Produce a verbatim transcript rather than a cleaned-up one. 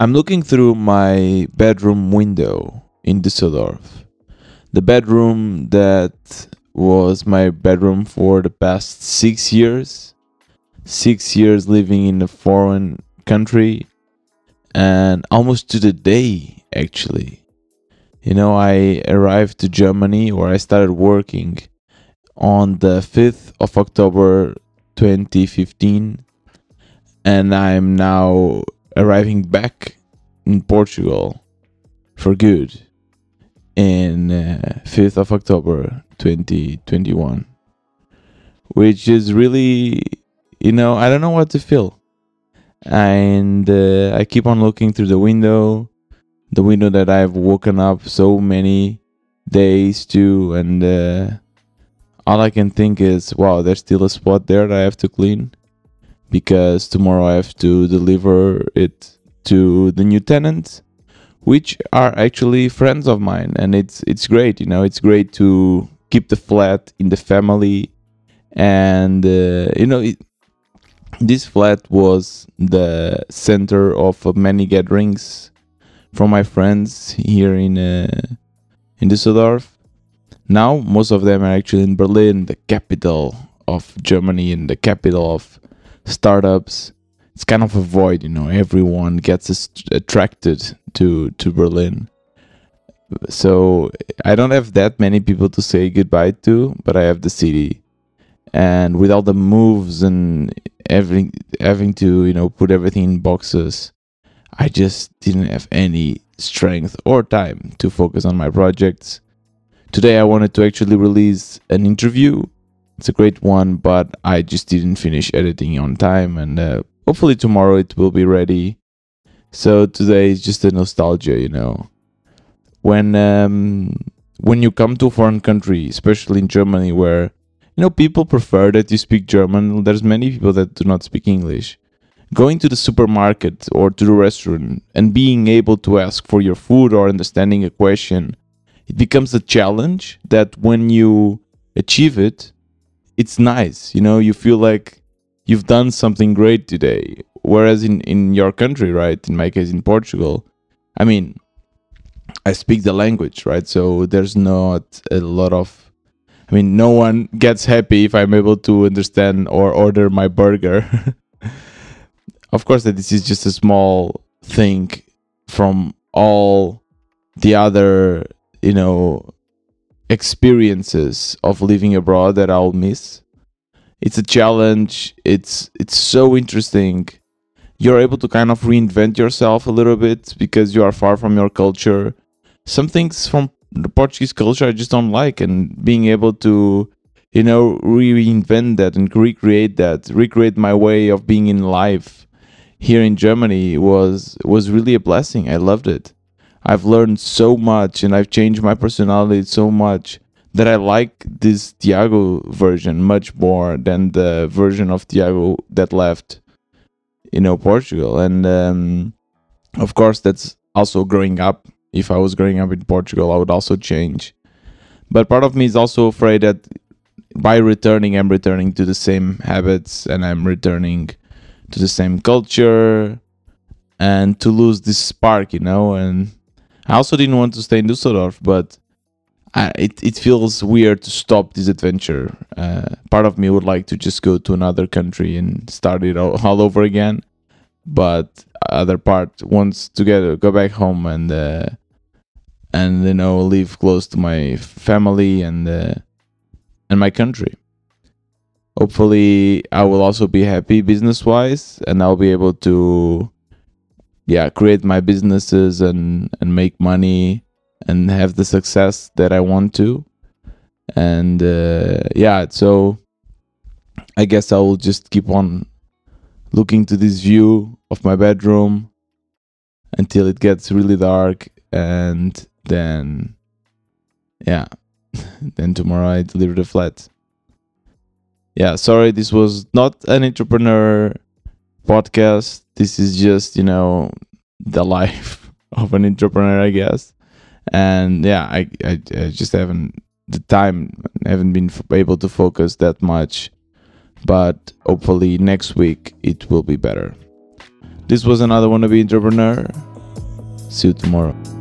I'm looking through my bedroom window in Düsseldorf. The bedroom that was my bedroom for the past six years. Six years living in a foreign country. And almost to the day, actually. You know, I arrived to Germany, or I started working on the fifth of October twenty fifteen. And I'm now arriving back in Portugal for good in uh, fifth of October twenty twenty-one, which is really, you know, I don't know what to feel. And uh, I keep on looking through the window, the window that I've woken up so many days to, and uh, all I can think is, wow, there's still a spot there that I have to clean, because tomorrow I have to deliver it to the new tenants, which are actually friends of mine. And it's it's great, you know, it's great to keep the flat in the family. And, uh, you know, it, this flat was the center of many gatherings from my friends here in, uh, in Düsseldorf. Now, most of them are actually in Berlin, the capital of Germany and the capital of startups. It's kind of a void, you know, everyone gets ast- attracted to to Berlin. So I don't have that many people to say goodbye to, but I have the city. And with all the moves and every, having to, you know, put everything in boxes, I just didn't have any strength or time to focus on my projects. Today I wanted to actually release an interview. It's a great one, but I just didn't finish editing on time, and uh, hopefully tomorrow it will be ready. So today is just a nostalgia, you know. When um, when you come to a foreign country, especially in Germany, where, you know, people prefer that you speak German, there's many people that do not speak English. Going to the supermarket or to the restaurant and being able to ask for your food or understanding a question, it becomes a challenge that when you achieve it, it's nice, you know, you feel like you've done something great today. Whereas in, in your country, right, in my case in Portugal, I mean, I speak the language, right, so there's not a lot of, I mean, no one gets happy if I'm able to understand or order my burger. Of course, that this is just a small thing from all the other, you know, experiences of living abroad that I'll miss. It's a challenge. It's it's so interesting. You're able to kind of reinvent yourself a little bit because you are far from your culture. Some things from the Portuguese culture I just don't like, and being able to, you know, reinvent that and recreate that, recreate my way of being in life here in Germany was was really a blessing. I loved it. I've learned so much, and I've changed my personality so much that I like this Tiago version much more than the version of Tiago that left, you know, Portugal. And um, of course, that's also growing up. If I was growing up in Portugal, I would also change. But part of me is also afraid that by returning, I'm returning to the same habits, and I'm returning to the same culture, and to lose this spark, you know. And I also didn't want to stay in Düsseldorf, but I, it, it feels weird to stop this adventure. Uh, part of me would like to just go to another country and start it all, all over again. But other part wants to get, go back home and, uh, and you know, live close to my family and, uh, and my country. Hopefully, I will also be happy business-wise, and I'll be able to... yeah, create my businesses and, and make money and have the success that I want to. And uh, yeah, so I guess I will just keep on looking to this view of my bedroom until it gets really dark. And then, yeah, then tomorrow I deliver the flat. Yeah, sorry, this was not an entrepreneur podcast. This is just, you know, the life of an entrepreneur, I guess. And yeah, I, I, I just haven't the time, haven't been f- able to focus that much. But hopefully next week it will be better. This was another wannabe entrepreneur. See you tomorrow.